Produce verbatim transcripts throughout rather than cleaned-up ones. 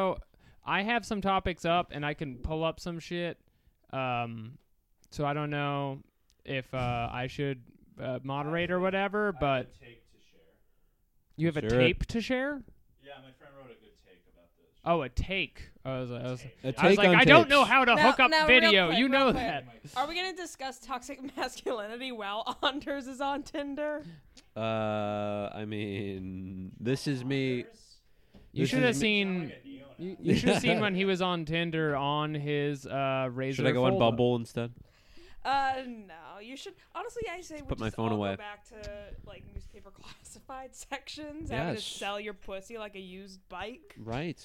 So I have some topics up, and I can pull up some shit. Um, so I don't know if uh, I should uh, moderate or whatever, but... I have a tape to share. You have sure. a tape to share? Yeah, my friend wrote a good take about this. Oh, a take. I was, I was, a I take was like, I tapes. don't know how to now, hook up now, video. Quick, you know quick. that. Are we going to discuss toxic masculinity while Anders is on Tinder? Uh, I mean, this is me... You should have seen. You, you should have seen when he was on Tinder on his uh, Razor. Should I go on Bumble instead? Uh, no. You should honestly. I say we put my phone away. Go back to like newspaper classified sections. Yes. How to sell your pussy like a used bike. Right.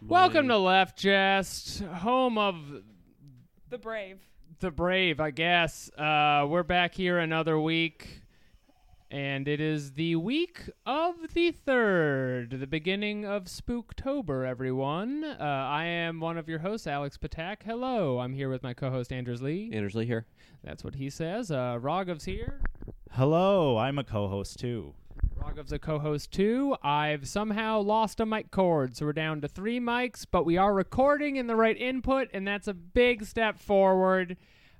Welcome my. to Left Jest, home of the brave. The brave, I guess. Uh, we're back here another week. And it is the week of the third, the beginning of Spooktober, everyone. Uh, I am one of your hosts, Alex Ptak. Hello. I'm here with my co-host, Anders Lee. Anders Lee here. That's what he says. Uh, Rogov's here. Hello. I'm a co-host, too. Rogov's a co-host, too. I've somehow lost a mic cord, so we're down to three mics, but we are recording in the right input, and that's a big step forward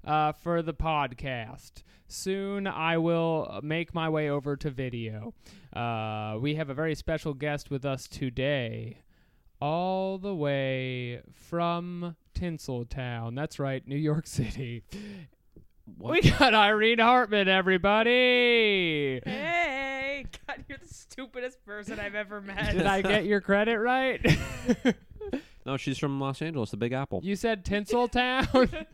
uh, for the podcast. Soon I will make my way over to video. Uh, we have a very special guest with us today, all the way from Tinseltown. That's right, New York City. What? We got Irene Hartmann, everybody. Hey, God, you're the stupidest person I've ever met. Did I get your credit right? No, she's from Los Angeles, the Big Apple. You said Tinseltown?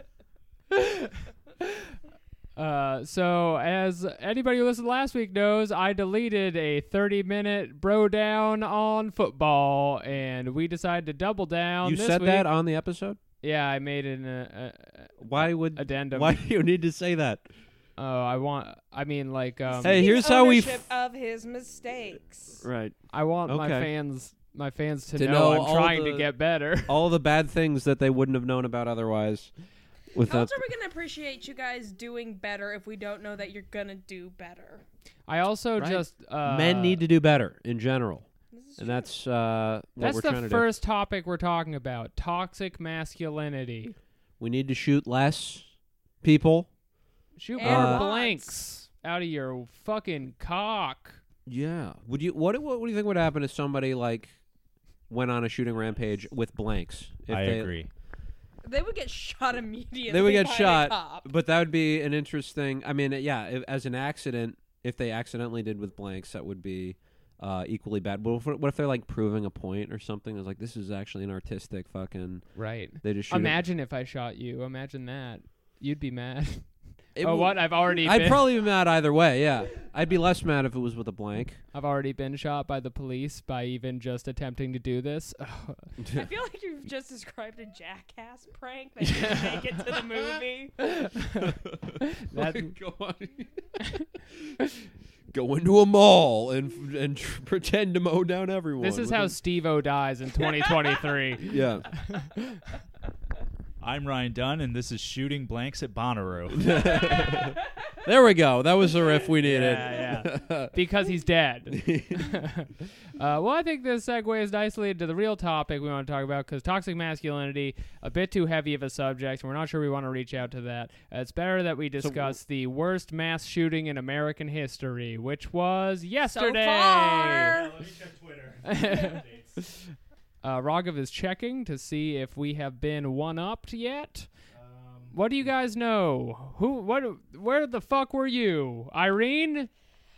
Uh, so as anybody who listened last week knows, I deleted a thirty minute bro down on football, and we decided to double down. You this said week. that on the episode? Yeah, I made an uh, why would addendum. Why do you need to say that? Oh, uh, I want. I mean, like, um, hey, here's how we f- of his mistakes. Right. I want okay. my fans, my fans to, to know, know I'm trying the, to get better. All the bad things that they wouldn't have known about otherwise. How else are we going to appreciate you guys doing better if we don't know that you're going to do better? I also right? just... Uh, Men need to do better in general. And that's uh, what that's we're trying to do. That's the first topic we're talking about, toxic masculinity. We need to shoot less people. Shoot and more uh, blanks out of your fucking cock. Yeah. Would you? What, what, what do you think would happen if somebody like went on a shooting rampage with blanks? If I they, agree. They would get shot immediately. They would get shot, but that would be an interesting... I mean, yeah, if, as an accident, if they accidentally did with blanks, that would be uh, equally bad. But what if, what if they're, like, proving a point or something? It's like, this is actually an artistic fucking... Right. They just shoot Imagine it. if I shot you. Imagine that. You'd be mad. It oh, will, what? I've already I'd been... probably be mad either way, yeah. I'd be less mad if it was with a blank. I've already been shot by the police by even just attempting to do this. I feel like you've just described a Jackass prank that didn't make it to the movie. That... Go into a mall and and tr- pretend to mow down everyone. This is how it? Steve-O dies in twenty twenty-three. Yeah. I'm Ryan Dunn, and this is Shooting Blanks at Bonnaroo. There we go. That was the riff we needed. Yeah, yeah. Because he's dead. uh, well, I think this segues nicely into the real topic we want to talk about, because toxic masculinity, a bit too heavy of a subject, and we're not sure we want to reach out to that. Uh, it's better that we discuss so, the worst mass shooting in American history, which was yesterday. So far. Let me check Twitter. Uh, Rogov is checking to see if we have been one-upped yet. Um, what do you guys know? Who? What? Where the fuck were you? Irene?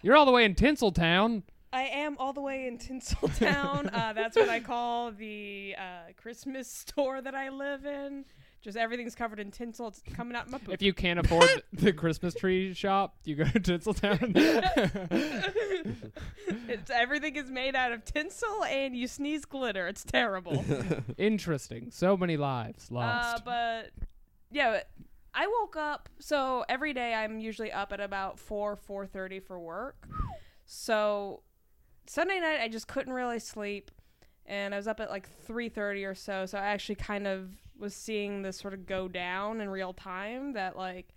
You're all the way in Tinseltown. I am all the way in Tinseltown. uh, that's what I call the uh, Christmas store that I live in. Just everything's covered in tinsel. It's coming out my poop. If you can't afford the Christmas tree shop, you go to Tinseltown. It's, everything is made out of tinsel, and you sneeze glitter. It's terrible. Interesting. So many lives lost. Uh, but, yeah, but I woke up. So every day I'm usually up at about four, four thirty for work. So Sunday night I just couldn't really sleep, and I was up at like three thirty or so. So I actually kind of... was seeing this sort of go down in real time that, like,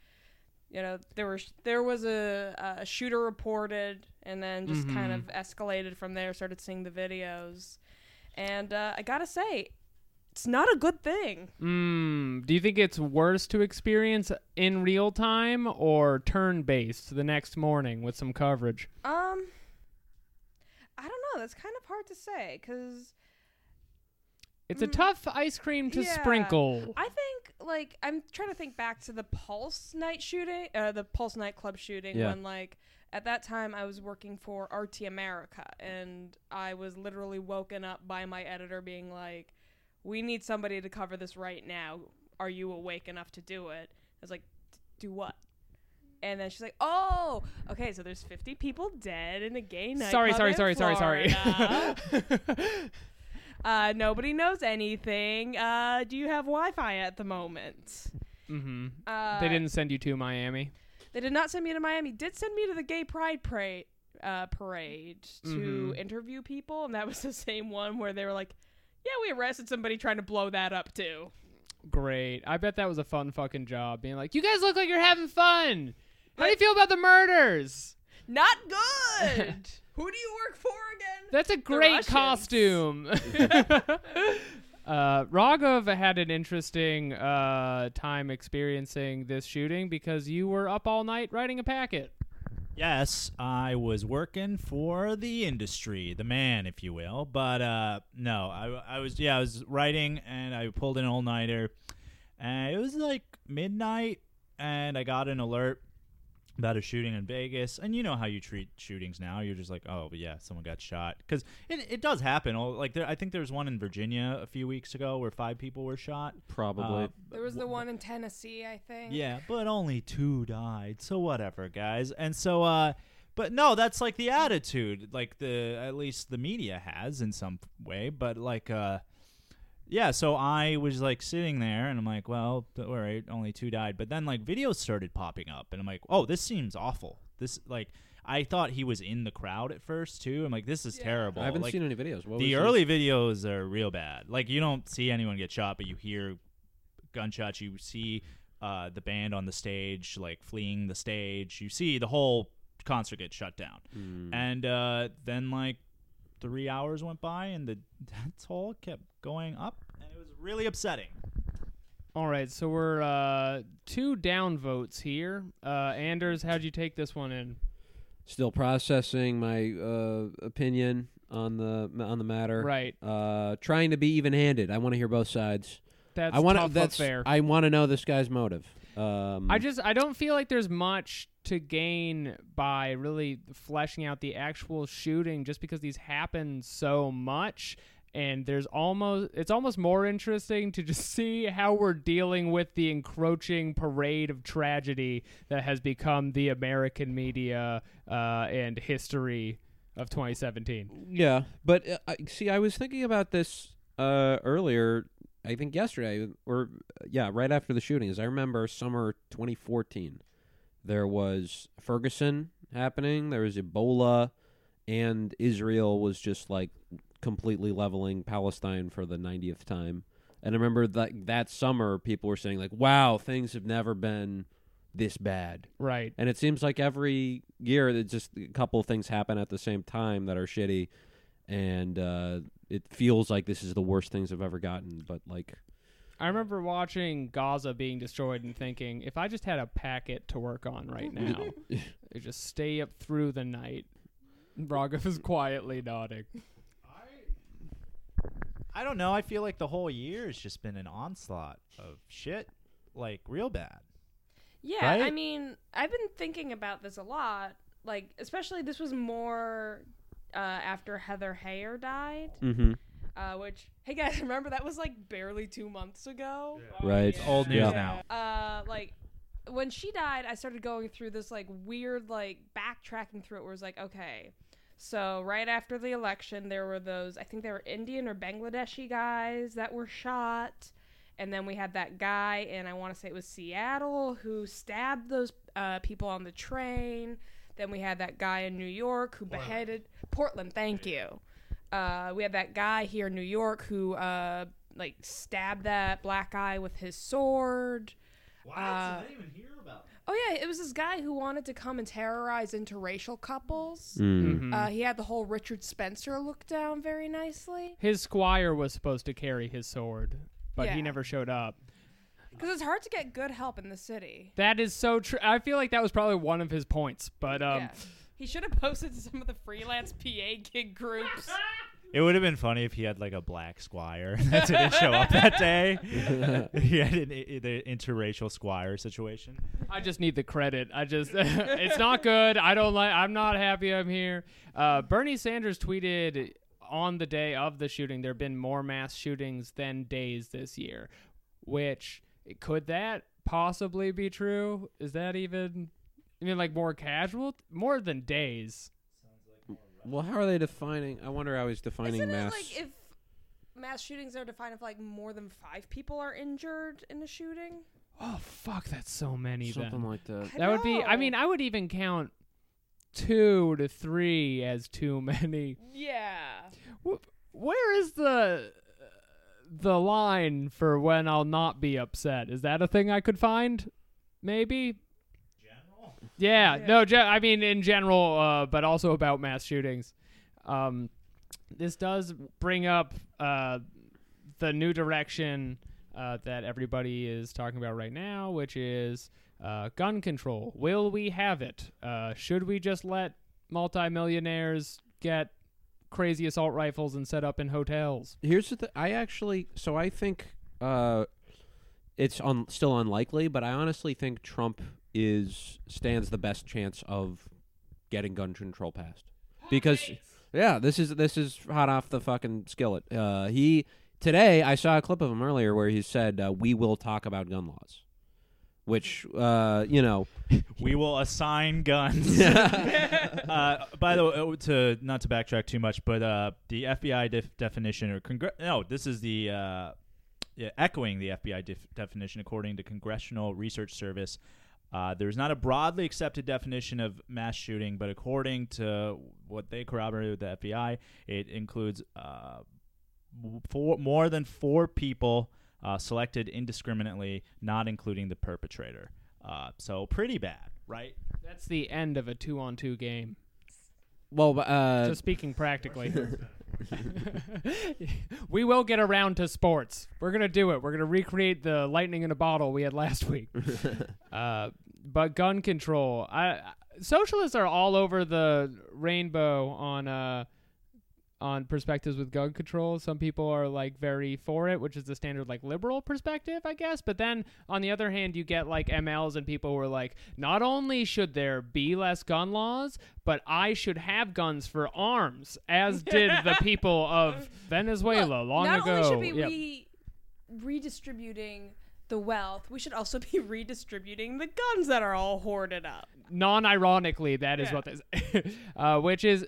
you know, there were there was a, a shooter reported, and then just mm-hmm. kind of escalated from there, started seeing the videos. And uh, I gotta say, it's not a good thing. Mm, do you think it's worse to experience in real time or turn-based the next morning with some coverage? Um, I don't know. That's kind of hard to say because... It's mm, a tough ice cream to yeah. sprinkle. I think, like, I'm trying to think back to the Pulse night shooting, uh, the Pulse nightclub shooting yeah. when, like, at that time I was working for R T America, and I was literally woken up by my editor being like, we need somebody to cover this right now. Are you awake enough to do it? I was like, do what? And then she's like, oh, okay, so there's fifty people dead in a gay night. Sorry, sorry, sorry, sorry, sorry, sorry. uh, nobody knows anything. Uh, do you have Wi-Fi at the moment? Mm-hmm. Uh, they didn't send you to Miami? They did not send me to Miami. Did send me to the Gay Pride pra- uh, Parade to mm-hmm. interview people, and that was the same one where they were like, yeah, we arrested somebody trying to blow that up, too. Great. I bet that was a fun fucking job, being like, you guys look like you're having fun. How do you feel about the murders? Not good. Who do you work for again? That's a great costume. uh, Rogov had an interesting uh, time experiencing this shooting because you were up all night writing a packet. Yes, I was working for the industry, the man, if you will. But uh, no, I, I was yeah, I was writing, and I pulled an all-nighter. And it was like midnight, and I got an alert about a shooting in Vegas. And you know how you treat shootings now. You're just like, oh, yeah, someone got shot. Because it, it does happen. Like there, I think there was one in Virginia a few weeks ago where five people were shot. Probably. Uh, there was w- the one in Tennessee, I think. Yeah, but only two died. So whatever, guys. And so, uh, but no, that's like the attitude. Like the, at least the media has in some way. But like, uh, yeah, so I was like sitting there and I'm like, well, all right, only two died. But then like videos started popping up and I'm like, oh, this seems awful. This like I thought he was in the crowd at first too. I'm like, this is yeah. terrible. I haven't like, seen any videos. What the early this? videos are real bad. Like you don't see anyone get shot, but you hear gunshots. You see uh, the band on the stage, like fleeing the stage. You see the whole concert get shut down. Mm. And uh, then like three hours went by and the death toll kept going up, and it was really upsetting. All right, so we're uh, two downvotes here. Uh, Anders, how'd you take this one in? Still processing my uh, opinion on the on the matter. Right. Uh, trying to be even-handed. I want to hear both sides. That's I wanna, tough that's, but fair. I want to know this guy's motive. Um, I just I don't feel like there's much to gain by really fleshing out the actual shooting, just because these happen so much. And there's almost it's almost more interesting to just see how we're dealing with the encroaching parade of tragedy that has become the American media uh, and history of twenty seventeen. Yeah, but uh, see, I was thinking about this uh, earlier. I think yesterday, or yeah, right after the shootings. I remember summer twenty fourteen. There was Ferguson happening. There was Ebola, and Israel was just like completely leveling Palestine for the ninetieth time. And I remember that that summer people were saying like, wow, things have never been this bad. Right. And it seems like every year that just a couple of things happen at the same time that are shitty. And uh, it feels like this is the worst things I've ever gotten. But like, I remember watching Gaza being destroyed and thinking, if I just had a packet to work on right now, I just stay up through the night. Rogov is quietly nodding. I don't know. I feel like the whole year has just been an onslaught of shit, like real bad. Yeah, right? I mean, I've been thinking about this a lot. Like, especially this was more uh, after Heather Heyer died, mm-hmm. uh, which, hey guys, remember that was like barely two months ago. Yeah. Right, oh, yeah. It's old news yeah. now. Uh, like when she died, I started going through this like weird like backtracking through it, where it's like, okay. So right after the election, there were those, I think they were Indian or Bangladeshi guys that were shot. And then we had that guy, and I want to say it was Seattle, who stabbed those uh, people on the train. Then we had that guy in New York who Portland. beheaded Portland. Thank you. Uh, we had that guy here in New York who uh, like stabbed that black guy with his sword. Wow, uh, I didn't even hear about that. Oh, yeah, it was this guy who wanted to come and terrorize interracial couples. Mm-hmm. Uh, he had the whole Richard Spencer look down very nicely. His squire was supposed to carry his sword, but yeah. he never showed up. Because it's hard to get good help in the city. That is so true. I feel like that was probably one of his points, but... Um, yeah. He should have posted to some of the freelance P A gig groups. It would have been funny if he had, like, a black squire that didn't show up that day. He had an, the interracial squire situation. I just need the credit. I just, it's not good. I don't like, I'm not happy I'm here. Uh, Bernie Sanders tweeted on the day of the shooting, there have been more mass shootings than days this year, which could that possibly be true? Is that even, I mean, like more casual, more than days. Well, how are they defining? I wonder how he's defining Isn't mass. It like if mass shootings are defined if like more than five people are injured in a shooting. Oh fuck, that's so many. Something then. like that. I that know. would be. I mean, I would even count two to three as too many. Yeah. Where is the uh, the line for when I'll not be upset? Is that a thing I could find? Maybe. Yeah, yeah, no, ge- I mean, in general, uh, but also about mass shootings. Um, this does bring up uh, the new direction uh, that everybody is talking about right now, which is uh, gun control. Will we have it? Uh, should we just let multimillionaires get crazy assault rifles and set up in hotels? Here's the thing. I actually, so I think uh, it's un- still unlikely, but I honestly think Trump... is stands the best chance of getting gun control passed because yeah this is this is hot off the fucking skillet. Uh, he today I saw a clip of him earlier where he said uh, we will talk about gun laws, which uh, you know we will assign guns. uh, by the way, to not to backtrack too much, but uh, the F B I def- definition or congr- no this is the uh, yeah, echoing the F B I def- definition according to Congressional Research Service. Uh, there's not a broadly accepted definition of mass shooting, but according to what they corroborated with the F B I, it includes uh, four, more than four people uh, selected indiscriminately, not including the perpetrator. Uh, so pretty bad, right? That's the end of a two-on-two game. Well, uh... So speaking practically... We will get around to sports. We're going to do it. We're going to recreate the lightning in a bottle we had last week. uh, but gun control. I, socialists are all over the rainbow on uh, on perspectives with gun control. Some people are like very for it, which is the standard like liberal perspective, I guess. But then on the other hand, you get like M Ls and people who are like, not only should there be less gun laws, but I should have guns for arms, as did the people of Venezuela well, long not ago. Not only should we yep. be redistributing the wealth, we should also be redistributing the guns that are all hoarded up. Non-ironically, that is yeah. what this uh, which is...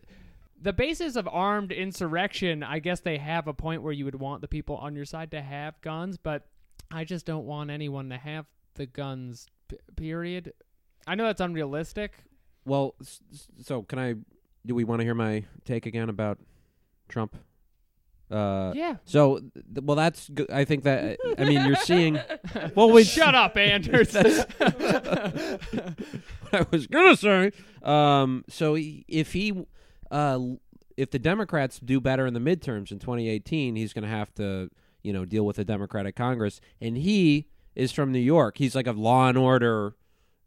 The basis of armed insurrection, I guess they have a point where you would want the people on your side to have guns, but I just don't want anyone to have the guns, p- period. I know that's unrealistic. Well, so can I, do we want to hear my take again about Trump? Uh, yeah. So, th- well, that's, g- I think that, I mean, you're seeing. Well, wait, shut up, Anders. What I was going to say. Um, so he, if he... Uh, if the Democrats do better in the midterms in twenty eighteen, he's going to have to, you know, deal with the Democratic Congress. And he is from New York. He's like a law and order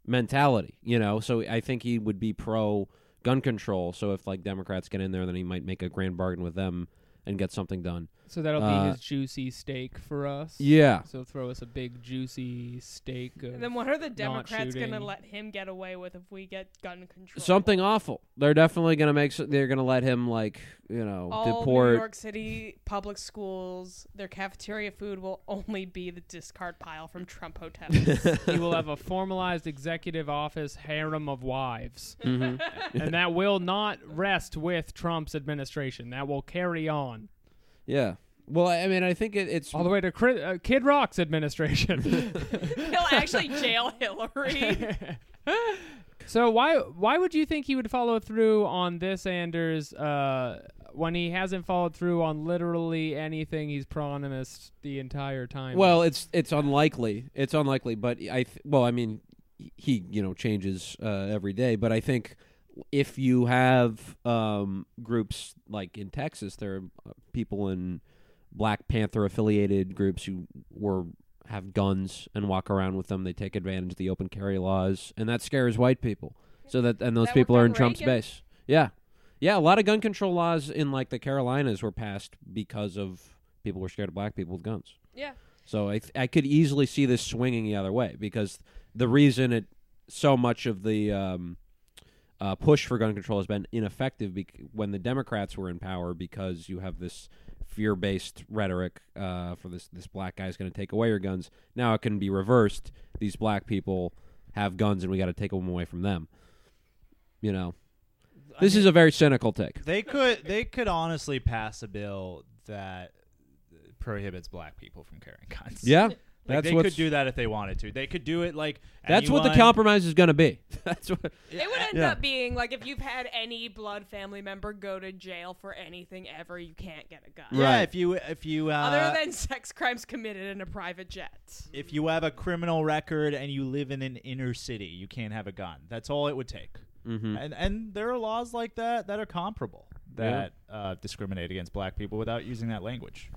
mentality, you know. So I think he would be pro gun control. So if like Democrats get in there, then he might make a grand bargain with them and get something done. So that'll uh, be his juicy steak for us. Yeah. So throw us a big juicy steak. Of and then what are the Democrats going to let him get away with if we get gun control? Something awful. They're definitely going to make. So they're going to let him like you know all deport. New York City public schools. Their cafeteria food will only be the discard pile from Trump hotels. He will have a formalized executive office harem of wives, mm-hmm. and that will not rest with Trump's administration. That will carry on. Yeah. Well, I mean, I think it, it's... all the way to Chris, uh, Kid Rock's administration. He'll actually jail Hillary. So why why would you think he would follow through on this, Anders, uh, when he hasn't followed through on literally anything he's promised the entire time. Well, it's it's unlikely. It's unlikely, but I th- well, I mean, he, you know, changes uh, every day, but I think if you have um, groups like in Texas, there are people in Black Panther affiliated groups who were have guns and walk around with them. They take advantage of the open carry laws, and that scares white people. So that and those that people are in Reagan? Trump's base. Yeah. Yeah, a lot of gun control laws in, like, the Carolinas were passed because of people were scared of black people with guns. Yeah. So I th- I could easily see this swinging the other way, because the reason it so much of the um, uh, push for gun control has been ineffective bec- when the Democrats were in power, because you have this fear-based rhetoric uh, for this, this black guy's going to take away your guns. Now it can be reversed. These black people have guns, and we got to take them away from them. You know? This I mean, is a very cynical take. They could they could honestly pass a bill that prohibits black people from carrying guns. Yeah. Like they could do that if they wanted to. They could do it like That's anyone. What the compromise is going to be. That's what It would end yeah. up being like if you've had any blood family member go to jail for anything ever, you can't get a gun. Yeah, right. if you if you uh, other than sex crimes committed in a private jet. If you have a criminal record and you live in an inner city, you can't have a gun. That's all it would take. Mm-hmm. And and there are laws like that that are comparable that yeah. uh, discriminate against black people without using that language.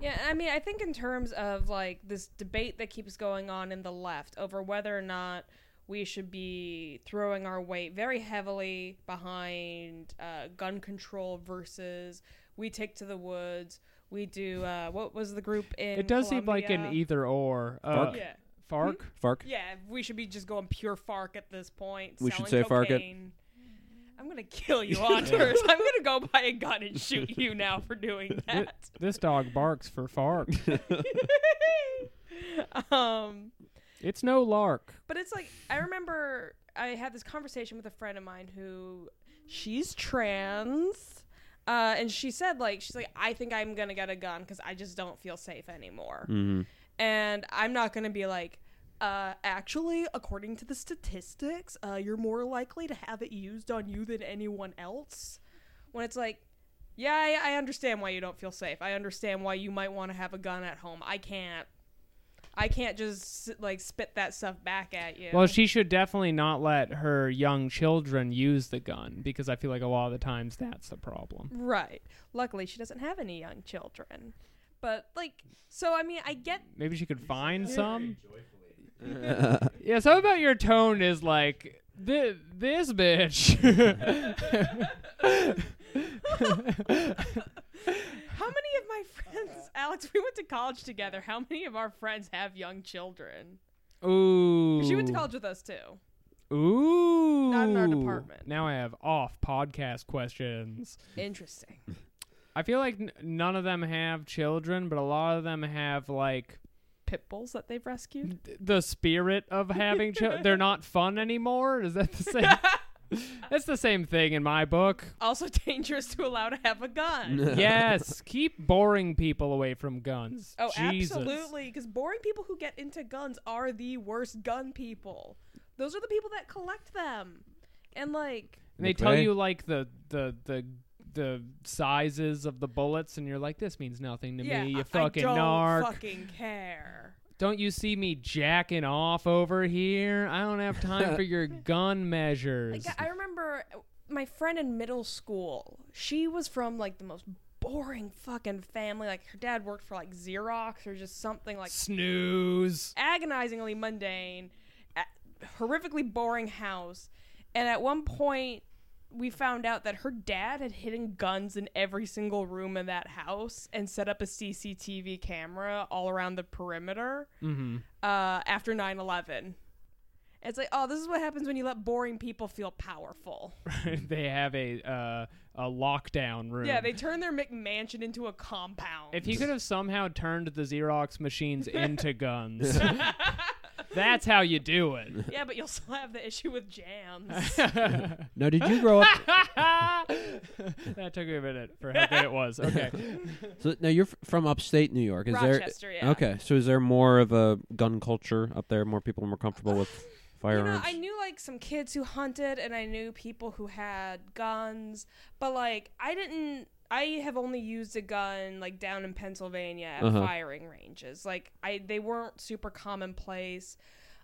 Yeah, I mean, I think in terms of like this debate that keeps going on in the left over whether or not we should be throwing our weight very heavily behind uh, gun control versus we take to the woods, we do uh, what was the group in It does Colombia? Seem like an either or. Uh, yeah. Fark? Hmm? Fark? Yeah, we should be just going pure Fark at this point. We should say cocaine. Fark it. I'm going to kill you, Anders. I'm going to go buy a gun and shoot you now for doing that. This, this dog barks for Fark. um, it's no lark. But it's like, I remember I had this conversation with a friend of mine who, she's trans. Uh, and she said, like, she's like, I think I'm going to get a gun because I just don't feel safe anymore. Mm-hmm. And I'm not going to be like, uh, actually, according to the statistics, uh, you're more likely to have it used on you than anyone else. When it's like, yeah, I, I understand why you don't feel safe. I understand why you might want to have a gun at home. I can't. I can't just, like, spit that stuff back at you. Well, she should definitely not let her young children use the gun, because I feel like a lot of the times that's the problem. Right. Luckily, she doesn't have any young children. But, like, so, I mean, I get... Maybe she could find some. Yeah, something about your tone is like, this, this bitch. How many of my friends... Alex, we went to college together. How many of our friends have young children? Ooh. She went to college with us, too. Ooh. Not in our department. Now I have off-podcast questions. Interesting. I feel like n- none of them have children, but a lot of them have, like... Pit bulls that they've rescued? D- the spirit of having children. They're not fun anymore? Is that the same? That's the same thing in my book. Also dangerous to allow to have a gun. Yes. Keep boring people away from guns. Oh, Jesus. Absolutely. Because boring people who get into guns are the worst gun people. Those are the people that collect them. And, like... And they okay. tell you, like, the the... the the sizes of the bullets, and you're like, this means nothing to yeah, me, you I, fucking I don't narc. Fucking care. Don't you see me jacking off over here? I don't have time for your gun measures. Like, I remember my friend in middle school, she was from, like, the most boring fucking family. Like, her dad worked for, like, Xerox or just something like... Snooze. Agonizingly mundane, horrifically boring house. And at one point... we found out that her dad had hidden guns in every single room in that house and set up a C C T V camera all around the perimeter mm-hmm. uh, after nine eleven. It's like, oh, this is what happens when you let boring people feel powerful. They have a uh, a lockdown room. Yeah, they turn their McMansion into a compound. If he could have somehow turned the Xerox machines into guns... That's how you do it. Yeah, but you'll still have the issue with jams. Now, did you grow up... That took me a minute for how good it was. Okay. So now, you're f- from upstate New York. Is Rochester, there... yeah. Okay, so is there more of a gun culture up there? More people more comfortable with firearms? You know, I knew, like, some kids who hunted, and I knew people who had guns, but, like, I didn't... I have only used a gun like down in Pennsylvania at uh-huh. firing ranges. Like I, they weren't super commonplace.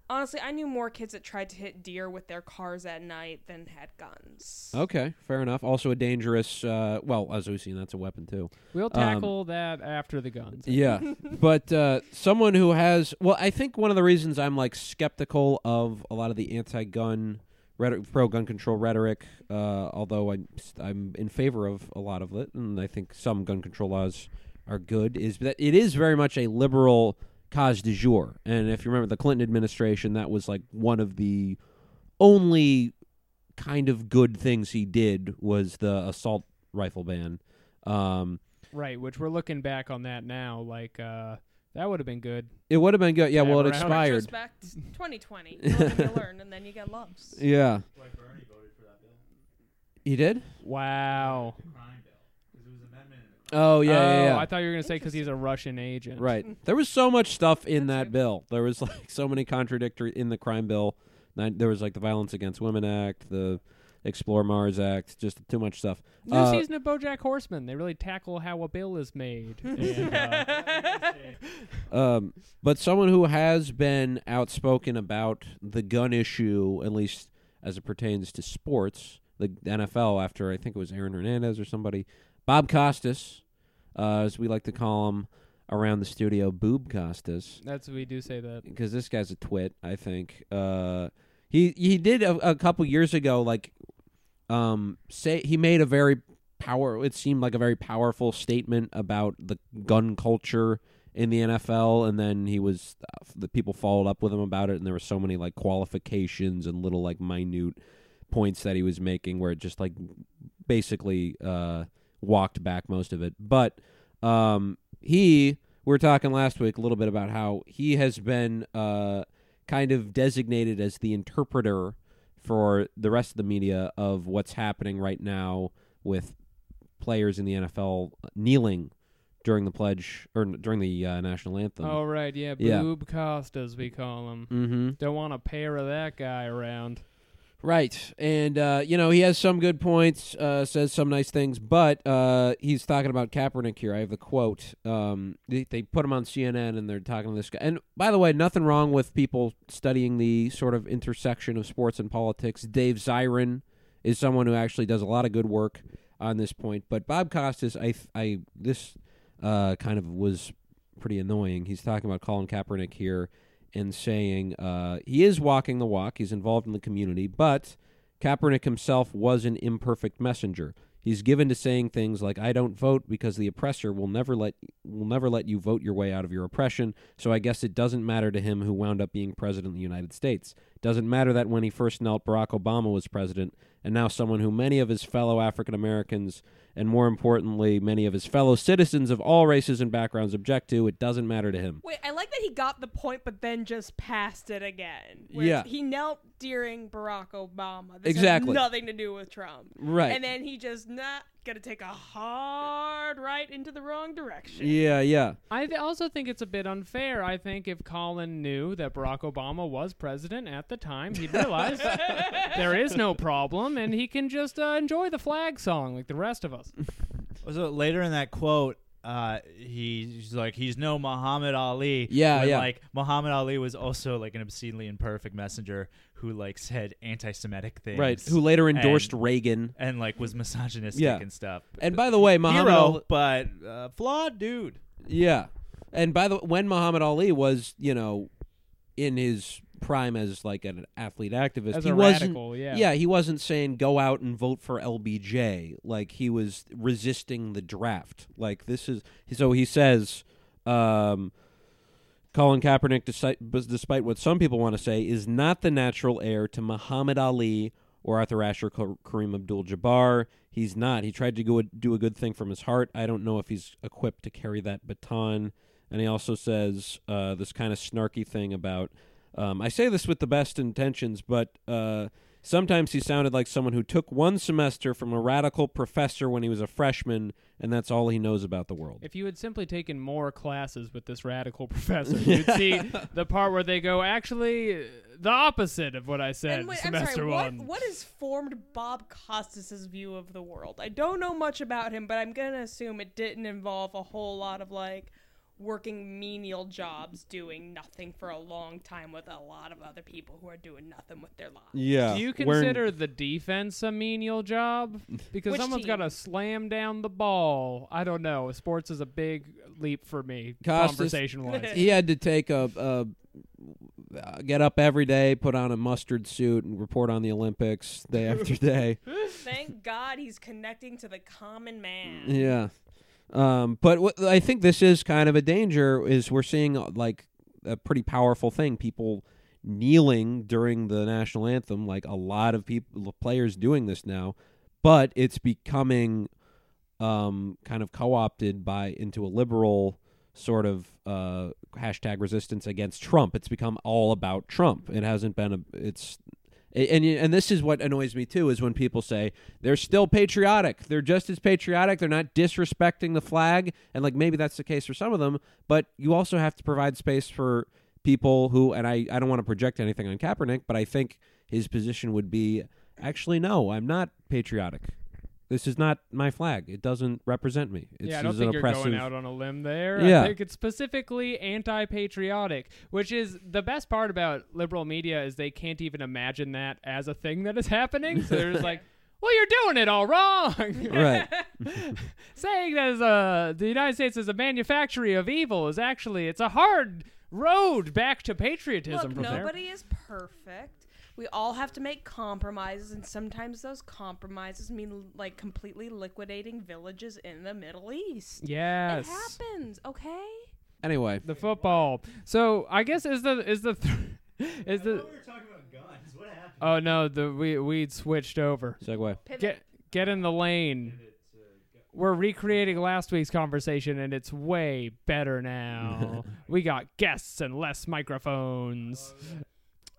Honestly, I knew more kids that tried to hit deer with their cars at night than had guns. Okay, fair enough. Also a dangerous, uh, well, as we've seen, that's a weapon, too. We'll tackle um, that after the guns. Yeah, but uh, someone who has, well, I think one of the reasons I'm, like, skeptical of a lot of the anti-gun, rhetoric, pro-gun control rhetoric, uh, although I'm, I'm in favor of a lot of it, and I think some gun control laws are good, is that it is very much a liberal cause du jour. And if you remember the Clinton administration, that was like one of the only kind of good things he did was the assault rifle ban. Um, right, which we're looking back on that now, like uh, that would have been good. It would have been good. Yeah, yeah well, it expired. twenty twenty You learned, and then you got lumps. Yeah. Like Bernie voted for that bill. He did? Wow. Oh, yeah, oh, yeah, yeah. I thought you were going to say because he's a Russian agent. Right. There was so much stuff in that bill. There was, like, so many contradictory in the crime bill. There was, like, the Violence Against Women Act, the Explore Mars Act, just too much stuff. New uh, season of BoJack Horseman. They really tackle how a bill is made. and, uh, um, but someone who has been outspoken about the gun issue, at least as it pertains to sports, the N F L after I think it was Aaron Hernandez or somebody, Bob Costas, uh, as we like to call him around the studio, Boob Costas. That's we do say that. Because this guy's a twit, I think. Uh, he he did a, a couple years ago, like, um, say he made a very power. It seemed like a very powerful statement about the gun culture in the N F L, and then he was uh, the people followed up with him about it, and there were so many like qualifications and little like minute points that he was making where it just like basically. Uh, walked back most of it. But um, he, we were talking last week a little bit about how he has been uh, kind of designated as the interpreter for the rest of the media of what's happening right now with players in the N F L kneeling during the pledge or during the uh, national anthem. Oh, right. Yeah. Boob yeah. Costas, we call him. Mm-hmm. Don't want a pair of that guy around. Right, and, uh, you know, he has some good points, uh, says some nice things, but uh, he's talking about Kaepernick here. I have the quote. Um, they, they put him on C N N, and they're talking to this guy. And, by the way, nothing wrong with people studying the sort of intersection of sports and politics. Dave Zirin is someone who actually does a lot of good work on this point. But Bob Costas, I, I this uh, kind of was pretty annoying. He's talking about Colin Kaepernick here. And saying uh, he is walking the walk, he's involved in the community, but Kaepernick himself was an imperfect messenger. He's given to saying things like, I don't vote because the oppressor will never let will never let you vote your way out of your oppression, so I guess it doesn't matter to him who wound up being president of the United States. Doesn't matter that when he first knelt, Barack Obama was president, and now someone who many of his fellow African Americans, and more importantly, many of his fellow citizens of all races and backgrounds object to, it doesn't matter to him. Wait, I like that he got the point, but then just passed it again. Yeah. He knelt during Barack Obama. This exactly. Has nothing to do with Trump. Right. And then he just not going to take a hard right into the wrong direction. Yeah, yeah. I th- also think it's a bit unfair. I think if Colin knew that Barack Obama was president at the time, he'd realize there is no problem, and he can just uh, enjoy the flag song like the rest of us. So later in that quote, uh, he's like, he's no Muhammad Ali. Yeah, yeah. Like, Muhammad Ali was also like an obscenely imperfect messenger who like said anti-Semitic things. Right, who later endorsed and, Reagan. And like was misogynistic yeah. and stuff. And by the way, Muhammad Hero, Ali... but uh, flawed dude. Yeah. And by the way, when Muhammad Ali was, you know, in his prime as like an athlete activist, as he a radical, yeah. Yeah, he wasn't saying go out and vote for L B J. Like he was resisting the draft. Like this is so he says um, Colin Kaepernick, deci- despite what some people want to say, is not the natural heir to Muhammad Ali or Arthur Ashe or Kareem Abdul-Jabbar. He's not. He tried to go do a good thing from his heart. I don't know if he's equipped to carry that baton. And he also says uh, this kind of snarky thing about. Um, I say this with the best intentions, but uh, Sometimes he sounded like someone who took one semester from a radical professor when he was a freshman, and that's all he knows about the world. If you had simply taken more classes with this radical professor, you'd see the part where they go, actually, the opposite of what I said wait, semester I'm sorry, one. What, what has formed Bob Costas' view of the world? I don't know much about him, but I'm going to assume it didn't involve a whole lot of, like, working menial jobs, doing nothing for a long time with a lot of other people who are doing nothing with their lives. Yeah. Do you consider in- the defense a menial job? Because Which someone's got to slam down the ball. I don't know. Sports is a big leap for me, conversation-wise. He had to take a, a uh, get up every day, put on a mustard suit, and report on the Olympics day after day. Thank God he's connecting to the common man. Yeah. Um, but what I think this is kind of a danger is we're seeing like a pretty powerful thing. People kneeling during the national anthem, like a lot of people, players doing this now, but it's becoming um, kind of co-opted by into a liberal sort of uh, hashtag resistance against Trump. It's become all about Trump. It hasn't been a, it's, And and this is what annoys me, too, is when people say they're still patriotic. They're just as patriotic. They're not disrespecting the flag. And, like, maybe that's the case for some of them. But you also have to provide space for people who, and I, I don't want to project anything on Kaepernick, but I think his position would be, actually, no, I'm not patriotic. This is not my flag. It doesn't represent me. It's, yeah, I don't think you're going out on a limb there. Yeah. I think it's specifically anti-patriotic, which is the best part about liberal media is they can't even imagine that as a thing that is happening. So they're just like, well, you're doing it all wrong. Right. Saying that is a, the United States is a manufactory of evil is actually, it's a hard road back to patriotism. Look, from nobody there. Is perfect. We all have to make compromises, and sometimes those compromises mean, like, completely liquidating villages in the Middle East. Yes. It happens, okay? Anyway. The football. So, I guess is the... is the th- is I the. We were talking about guns. What happened? Oh, no, the we, we'd switched over. Segway. Get, get in the lane. We're recreating last week's conversation, and it's way better now. We got guests and less microphones. Oh, yeah.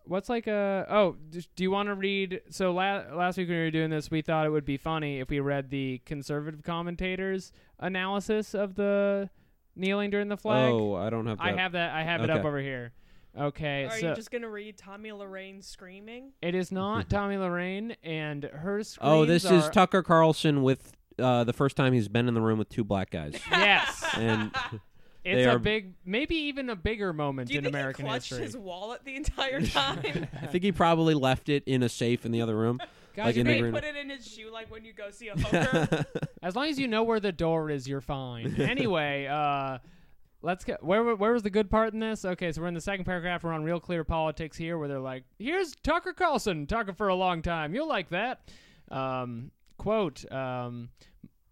What's like a... Oh, do you want to read... So la- last week when we were doing this, we thought it would be funny if we read the conservative commentators' analysis of the kneeling during the flag. Oh, I don't have that. I have that. I have okay. it up over here. Okay. Are so you just going to read Tommy Lorraine screaming? It is not Tommy Lorraine, and her screams Oh, this are... is Tucker Carlson with uh, the first time he's been in the room with two black guys. Yes. And... It's a big, maybe even a bigger moment in American history. Do you think he clutched his wallet the entire time? I think he probably left it in a safe in the other room. Guys, like you may put it in his shoe like when you go see a hooker. As long as you know where the door is, you're fine. Anyway, uh, let's go. Where, where was the good part in this? Okay, so we're in the second paragraph. We're on Real Clear Politics here where they're like, here's Tucker Carlson talking for a long time. You'll like that. Um, quote, um...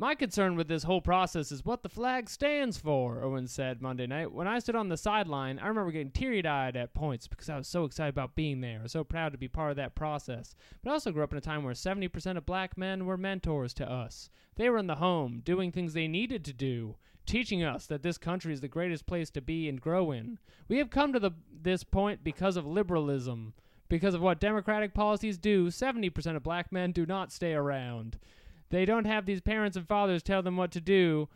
My concern with this whole process is what the flag stands for, Owens said Monday night. When I stood on the sideline, I remember getting teary-eyed at points because I was so excited about being there. I was so proud to be part of that process. But I also grew up in a time where seventy percent of black men were mentors to us. They were in the home, doing things they needed to do, teaching us that this country is the greatest place to be and grow in. We have come to the, this point because of liberalism. Because of what democratic policies do, seventy percent of black men do not stay around. They don't have these parents and fathers tell them what to do,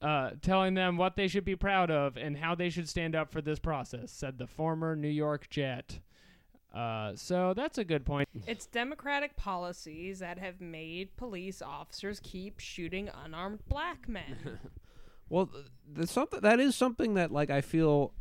uh, telling them what they should be proud of and how they should stand up for this process, said the former New York Jet. Uh, so that's a good point. It's democratic policies that have made police officers keep shooting unarmed black men. Well, that's something, that is something that, like, I feel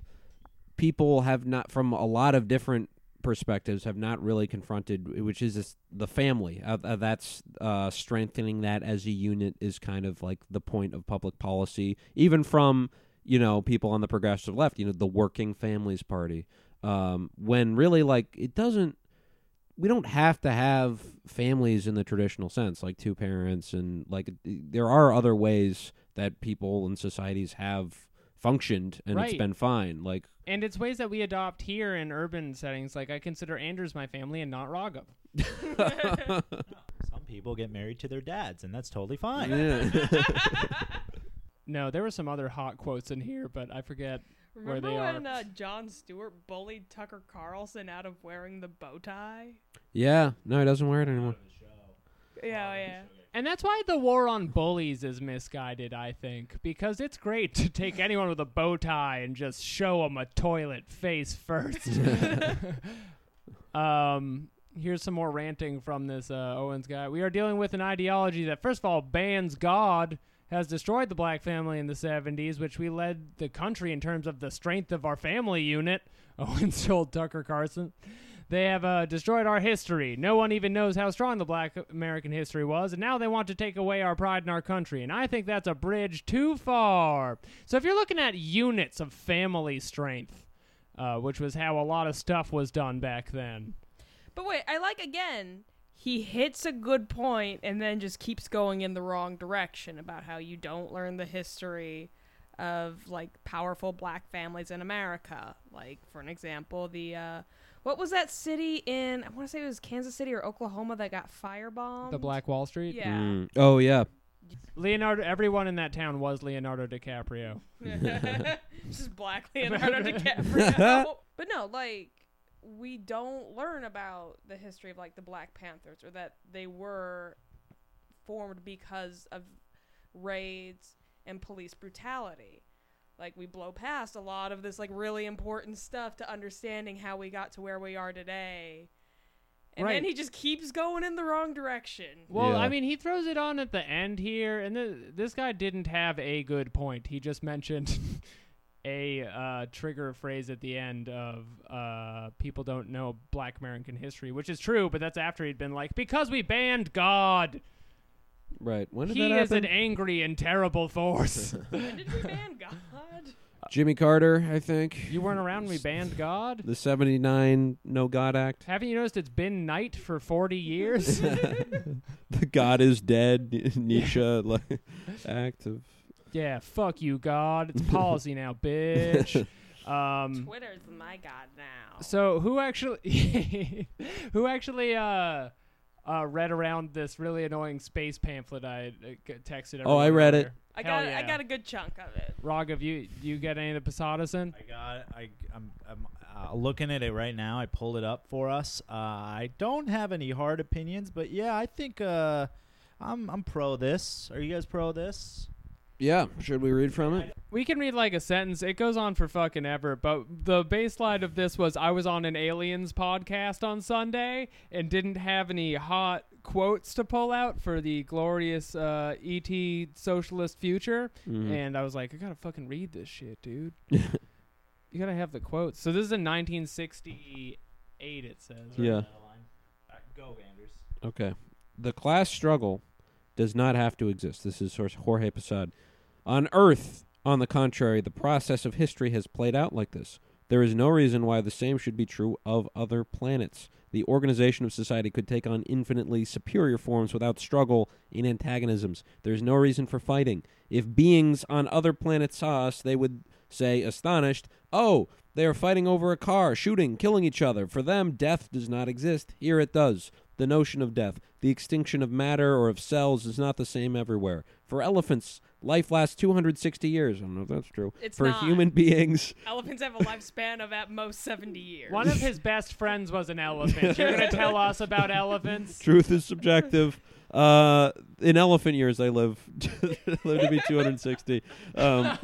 people have not, from a lot of different perspectives, have not really confronted, which is this, the family. Uh, uh, that's uh, strengthening that as a unit is kind of like the point of public policy, even from, you know, people on the progressive left, you know, the Working Families Party, um, when really, like, it doesn't, we don't have to have families in the traditional sense, like two parents, and like there are other ways that people and societies have functioned and right. It's been fine. Like, and it's ways that we adopt here in urban settings. Like, I consider Anders my family and not Rogov. Some people get married to their dads, and that's totally fine. Yeah. No, there were some other hot quotes in here, but I forget Remember where they when, are. Remember uh, when Jon Stewart bullied Tucker Carlson out of wearing the bow tie? Yeah. No, he doesn't wear it anymore. Yeah, yeah. And that's why the war on bullies is misguided, I think, because it's great to take anyone with a bow tie and just show them a toilet face first. um, here's some more ranting from this uh, Owens guy. We are dealing with an ideology that, first of all, bans God, has destroyed the black family in the seventies, which we led the country in terms of the strength of our family unit, Owens told Tucker Carlson. They have uh, destroyed our history. No one even knows how strong the black American history was, and now they want to take away our pride in our country, and I think that's a bridge too far. So if you're looking at units of family strength, uh, which was how a lot of stuff was done back then. But wait, I like, again, he hits a good point and then just keeps going in the wrong direction about how you don't learn the history of, like, powerful black families in America. Like, for an example, the... Uh, What was that city in, I want to say it was Kansas City or Oklahoma that got firebombed? The Black Wall Street? Yeah. Mm. Oh, yeah. Leonardo, everyone in that town was Leonardo DiCaprio. Just black Leonardo DiCaprio. But no, like, we don't learn about the history of, like, the Black Panthers or that they were formed because of raids and police brutality. Like, we blow past a lot of this, like, really important stuff to understanding how we got to where we are today. And right. Then he just keeps going in the wrong direction. Well, yeah. I mean, he throws it on at the end here, and th- this guy didn't have a good point. He just mentioned a uh, trigger phrase at the end of uh, people don't know black American history, which is true, but that's after he'd been like, because we banned God. Right. When did he that happen? He is an angry and terrible force. When did we ban God? Jimmy Carter, I think. You weren't around when we banned God? The seventy-nine No God Act. Haven't you noticed it's been night for forty years? The God is dead Nietzsche act of... Yeah, fuck you, God. It's policy now, bitch. Um, Twitter's my God now. So who actually... who actually... Uh, Uh, read around this really annoying space pamphlet I uh, texted. Oh, I read earlier. It. I Hell got yeah. I got a good chunk of it. Rogov, you you get any of the Posadas in? I got it. I I'm I'm uh, looking at it right now. I pulled it up for us. Uh, I don't have any hard opinions, but yeah, I think uh, I'm I'm pro this. Are you guys pro this? Yeah. Should we read from it? We can read like a sentence. It goes on for fucking ever. But the baseline of this was I was on an aliens podcast on Sunday and didn't have any hot quotes to pull out for the glorious uh, E T socialist future. Mm. And I was like, I got to fucking read this shit, dude. You got to have the quotes. So this is in nineteen sixty-eight, it says. Right? Yeah. Go, Anders. Okay. The class struggle does not have to exist. This is Jorge Posada. On Earth, on the contrary, the process of history has played out like this. There is no reason why the same should be true of other planets. The organization of society could take on infinitely superior forms without struggle and antagonisms. There is no reason for fighting. If beings on other planets saw us, they would say, astonished, oh, they are fighting over a car, shooting, killing each other. For them, death does not exist. Here it does. The notion of death, the extinction of matter or of cells is not the same everywhere. For elephants, life lasts two hundred sixty years. I don't know if that's true. It's For not. human beings. Elephants have a lifespan of at most seventy years. One of his best friends was an elephant. You're going to tell us about elephants? Truth is subjective. Uh, in elephant years, I live, live to be two hundred sixty. Um,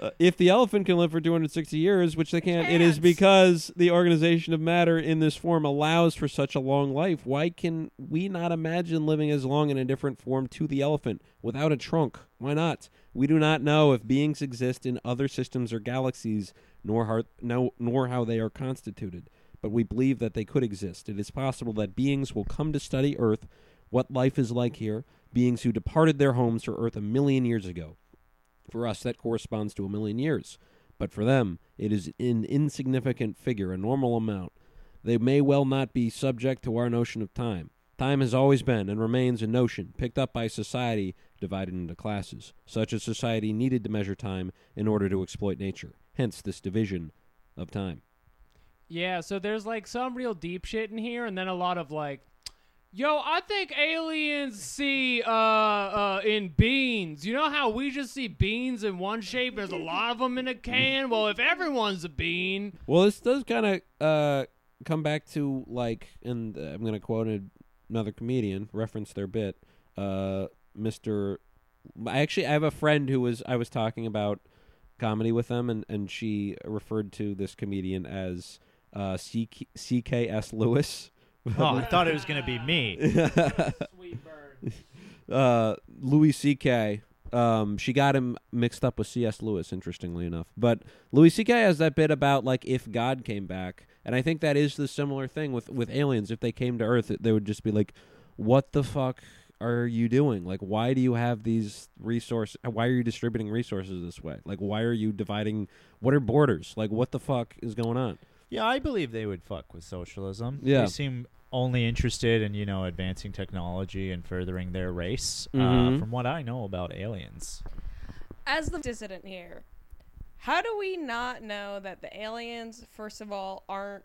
Uh, if the elephant can live for two hundred sixty years, which they can't, it is because the organization of matter in this form allows for such a long life. Why can we not imagine living as long in a different form to the elephant without a trunk? Why not? We do not know if beings exist in other systems or galaxies, nor how, no, nor how they are constituted. But we believe that they could exist. It is possible that beings will come to study Earth, what life is like here, beings who departed their homes for Earth a million years ago. For us, that corresponds to a million years. But for them, it is an insignificant figure, a normal amount. They may well not be subject to our notion of time. Time has always been and remains a notion picked up by society divided into classes. Such a society needed to measure time in order to exploit nature. Hence this division of time. Yeah, so there's like some real deep shit in here and then a lot of like, yo, I think aliens see uh, uh, in beans. You know how we just see beans in one shape? There's a lot of them in a can. Well, if everyone's a bean. Well, this does kind of uh, come back to, like, and I'm going to quote another comedian, reference their bit, uh, Mister I actually I have a friend who was I was talking about comedy with them, and, and she referred to this comedian as uh, C K S Lewis. Oh, I thought it was going to be me. Sweet bird. Uh, Louis C K Um, she got him mixed up with C S. Lewis, interestingly enough. But Louis C K has that bit about, like, if God came back. And I think that is the similar thing with, with aliens. If they came to Earth, they would just be like, what the fuck are you doing? Like, why do you have these resources? Why are you distributing resources this way? Like, why are you dividing? What are borders? Like, what the fuck is going on? Yeah, I believe they would fuck with socialism. Yeah. They seem only interested in, you know, advancing technology and furthering their race, mm-hmm. uh, from what I know about aliens. As the dissident here, how do we not know that the aliens, first of all, aren't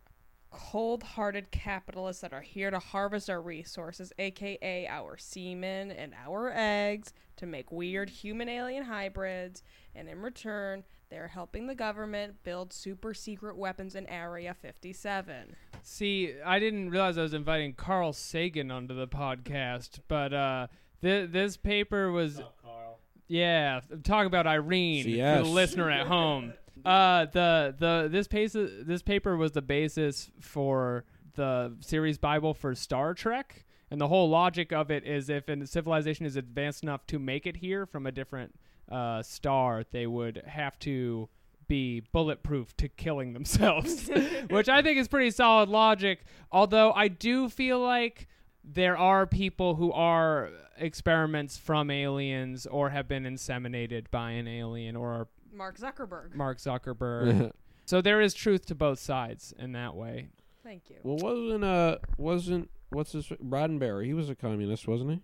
cold-hearted capitalists that are here to harvest our resources, a k a our semen and our eggs, to make weird human-alien hybrids, and in return, they're helping the government build super-secret weapons in Area fifty-seven. See, I didn't realize I was inviting Carl Sagan onto the podcast, but uh, th- this paper was... What's up, Carl? Yeah, talk about Irene, C S. For the listener at home. Uh, the the this pace, this paper was the basis for the series Bible for Star Trek, and the whole logic of it is if a civilization is advanced enough to make it here from a different uh, star, they would have to be bulletproof to killing themselves, which I think is pretty solid logic, although I do feel like there are people who are experiments from aliens or have been inseminated by an alien or are Mark Zuckerberg. Mark Zuckerberg. So there is truth to both sides in that way. Thank you. Well, wasn't uh, wasn't what's his Roddenberry? He was a communist, wasn't he?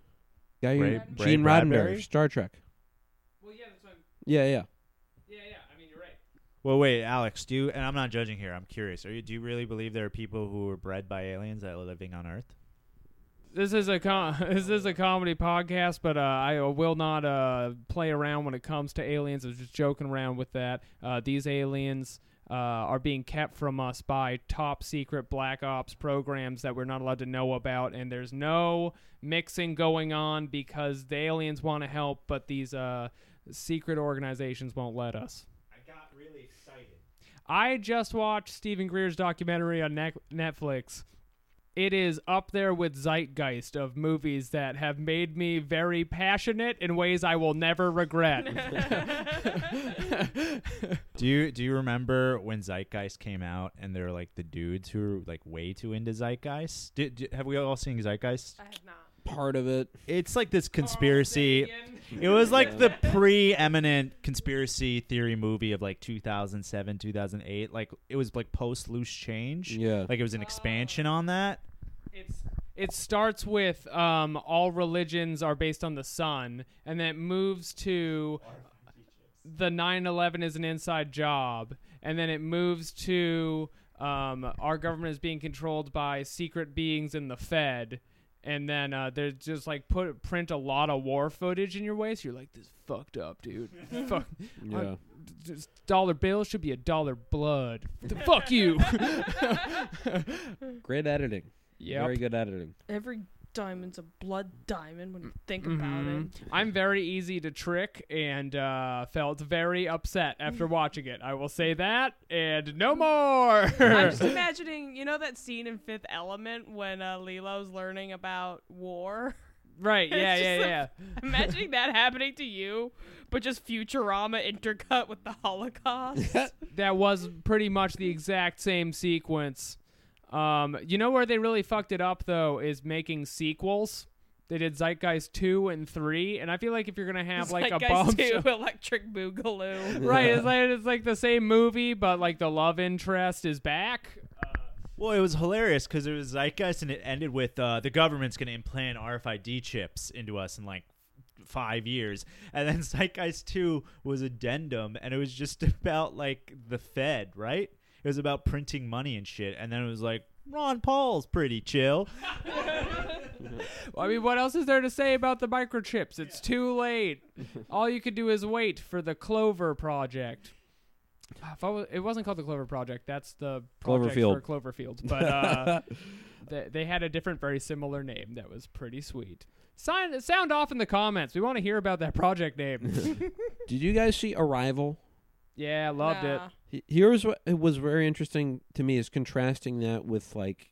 Guy Ray, Ray Gene Roddenberry, Roddenberry, Star Trek. Well, yeah, that's what I'm... yeah, yeah, yeah, yeah. I mean, you're right. Well, wait, Alex, do you, and I'm not judging here. I'm curious. Are you? Do you really believe there are people who were bred by aliens that are living on Earth? This is a com- this is a comedy podcast, but uh, I will not uh, play around when it comes to aliens. I was just joking around with that. Uh, these aliens uh, are being kept from us by top secret black ops programs that we're not allowed to know about, and there's no mixing going on because the aliens want to help, but these uh, secret organizations won't let us. I got really excited. I just watched Stephen Greer's documentary on ne- Netflix. It is up there with Zeitgeist of movies that have made me very passionate in ways I will never regret. Do you do you remember when Zeitgeist came out and there were like the dudes who were like way too into Zeitgeist? Do, do, have we all seen Zeitgeist? I have not. Part of it. It's like this conspiracy. It was like the preeminent conspiracy theory movie of like two thousand seven, two thousand eight. Like it was like post Loose Change. Yeah. Like it was an expansion on that. It's it starts with um all religions are based on the sun, and then it moves to the nine eleven is an inside job, and then it moves to um our government is being controlled by secret beings in the Fed. And then uh, they're just like put print a lot of war footage in your way, so you're like, this is fucked up, dude. Fuck. Yeah. Uh, this dollar bill should be a dollar blood. Fuck you. Great editing. Yeah. Very good editing. Every diamond's a blood diamond when you think mm-hmm. about it. I'm very easy to trick and uh, felt very upset after watching it. I will say that and no more. I'm just imagining, you know that scene in Fifth Element when uh, Lilo's learning about war? Right, yeah, yeah, like, yeah. Imagining that happening to you, but just Futurama intercut with the Holocaust. That was pretty much the exact same sequence. Um, you know where they really fucked it up, though, is making sequels. They did Zeitgeist two and three, and I feel like if you're going to have, like, Zeitgeist a bomb... Zeitgeist two, Electric Boogaloo. Right, it's like, it's like the same movie, but, like, the love interest is back. Uh, well, it was hilarious, because it was Zeitgeist, and it ended with, uh, the government's going to implant R F I D chips into us in, like, five years. And then Zeitgeist two was addendum, and it was just about, like, the Fed, right? It was about printing money and shit, and then it was like, Ron Paul's pretty chill. Well, I mean, what else is there to say about the microchips? It's yeah. too late. All you could do is wait for the Clover Project. If I was, it wasn't called the Clover Project. That's the project Cloverfield. for Cloverfield. But uh, they, they had a different, very similar name that was pretty sweet. Sign, sound off in the comments. We want to hear about that project name. Did you guys see Arrival? Yeah, loved nah. it. Here's what it was very interesting to me is contrasting that with like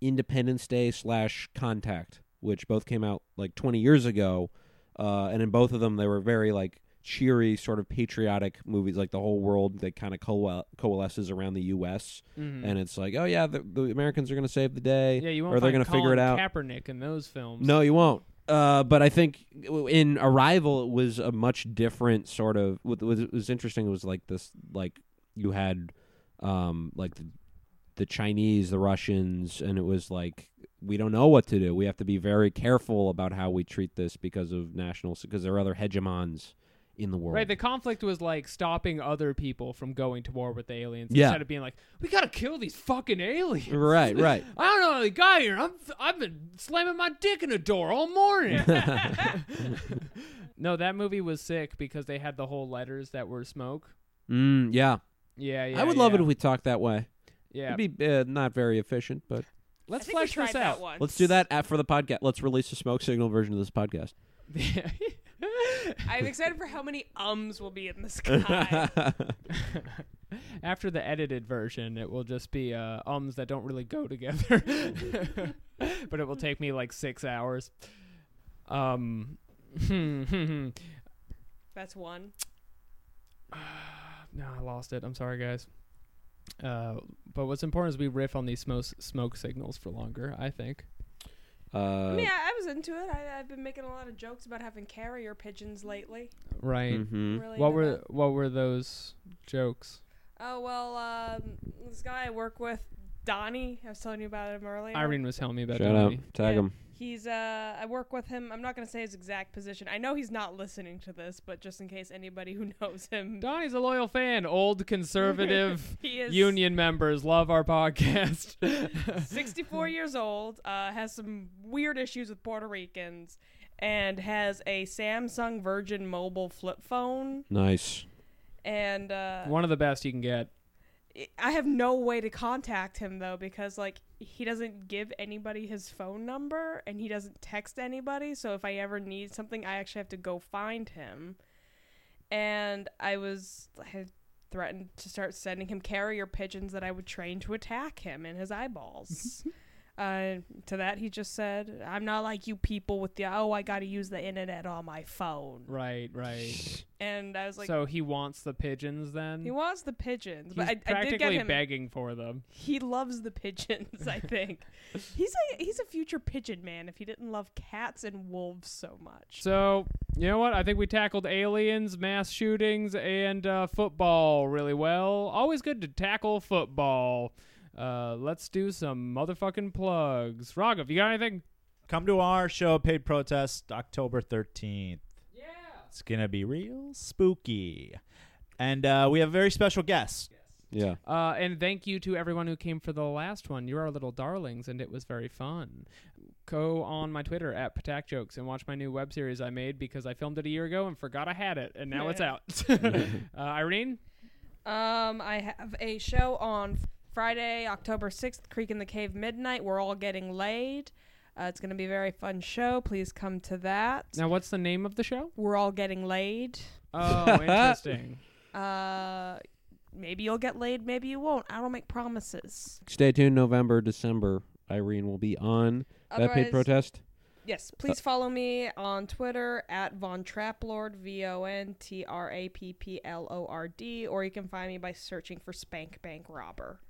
Independence Day slash Contact, which both came out like twenty years ago. Uh, and in both of them, they were very like cheery, sort of patriotic movies, like the whole world that kind of co- coalesces around the U S Mm-hmm. And it's like, oh yeah, the, the Americans are going to save the day. Yeah, you won't or they're going to figure it out. Kaepernick in those films. No, you won't. Uh, but I think in Arrival, it was a much different sort of. What was, was interesting was like this, like you had, um, like the, the Chinese, the Russians, and it was like we don't know what to do. We have to be very careful about how we treat this because of national, because there are other hegemons in the world. Right. The conflict was like stopping other people from going to war with the aliens yeah. instead of being like, we got to kill these fucking aliens. Right, right. I don't know how they got here. I'm, I've been slamming my dick in a door all morning. No, that movie was sick because they had the whole letters that were smoke. Mm, yeah. Yeah, yeah. I would yeah. love it if we talked that way. Yeah. It'd be uh, not very efficient, but let's flesh this out. Let's do that for the podcast. Let's release a smoke signal version of this podcast. I'm excited for how many ums will be in the sky. After the edited version, it will just be uh, ums that don't really go together. But it will take me like six hours. Um, That's one. Uh, no, I lost it. I'm sorry, guys. Uh, but what's important is we riff on these smoke, smoke signals for longer, I think. Uh, I mean, I, I was into it. I, I've been making a lot of jokes about having carrier pigeons lately. Right. Mm-hmm. Really what were that. What were those jokes? Oh well, um, this guy I work with, Donnie. I was telling you about him earlier. Irene was telling me about Shut Donnie. Up. Tag yeah. him. He's. Uh, I work with him. I'm not going to say his exact position. I know he's not listening to this, but just in case anybody who knows him, Donnie's a loyal fan. Old conservative union members love our podcast. sixty-four years old, uh, has some weird issues with Puerto Ricans, and has a Samsung Virgin Mobile flip phone. Nice. And uh, one of the best you can get. I have no way to contact him, though, because, like, he doesn't give anybody his phone number and he doesn't text anybody. So if I ever need something, I actually have to go find him. And I was I had threatened to start sending him carrier pigeons that I would train to attack him in his eyeballs. uh, to that, he just said, I'm not like you people with the, oh, I got to use the internet on my phone. Right, right. And I was like, so he wants the pigeons then? He wants the pigeons. He's but I, practically I did get him, begging for them. He loves the pigeons, I think. he's a he's a future pigeon man if he didn't love cats and wolves so much. So, you know what? I think we tackled aliens, mass shootings, and uh, football really well. Always good to tackle football. Uh, let's do some motherfucking plugs. Rogov, you got anything? Come to our show, Paid Protest, October thirteenth. It's going to be real spooky. And uh, we have a very special guest. Yeah. Uh, and thank you to everyone who came for the last one. You're our little darlings, and it was very fun. Go on my Twitter at Ptak Jokes and watch my new web series I made because I filmed it a year ago and forgot I had it, and now yeah. it's out. uh, Irene? Um, I have a show on Friday, October sixth, Creek in the Cave Midnight. We're all getting laid. Uh, it's going to be a very fun show. Please come to that. Now, what's the name of the show? We're all getting laid. Oh, interesting. Uh, maybe you'll get laid. Maybe you won't. I don't make promises. Stay tuned. November, December. Irene will be on Otherwise, that Paid Protest. Yes. Please uh, follow me on Twitter at Von Traplord, V O N T R A P P L O R D, or you can find me by searching for Spank Bank Robber.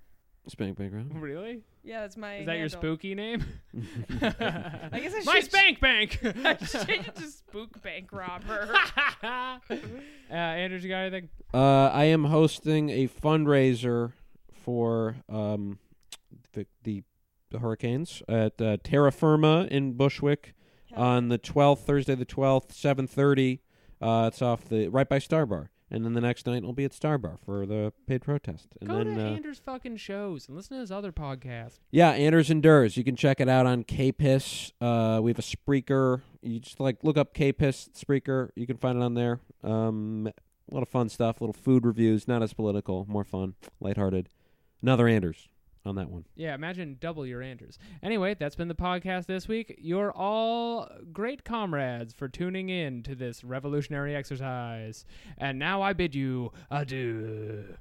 Spank Bank Robber. Really? Yeah, that's my. Is that handle. Your spooky name? I guess I my Spank Bank. I should change it to Spook Bank Robber. uh, Anders, you got anything? Uh, I am hosting a fundraiser for um, the, the the hurricanes at uh, Terra Firma in Bushwick Hell. on the twelfth, Thursday the twelfth, seven thirty. Uh, it's off the right by Star Bar. And then the next night, I'll be at Star Bar for the Paid Protest. And Go then, to uh, Anders' fucking shows and listen to his other podcast. Yeah, Anders Endures. You can check it out on K P I S. Uh, we have a Spreaker. You just like look up K P I S Spreaker. You can find it on there. Um, A lot of fun stuff, little food reviews, not as political, more fun, lighthearted. Another Anders on that one. Yeah, imagine double your Anders. Anyway, that's been the podcast this week. You're all great comrades for tuning in to this revolutionary exercise. And now I bid you adieu.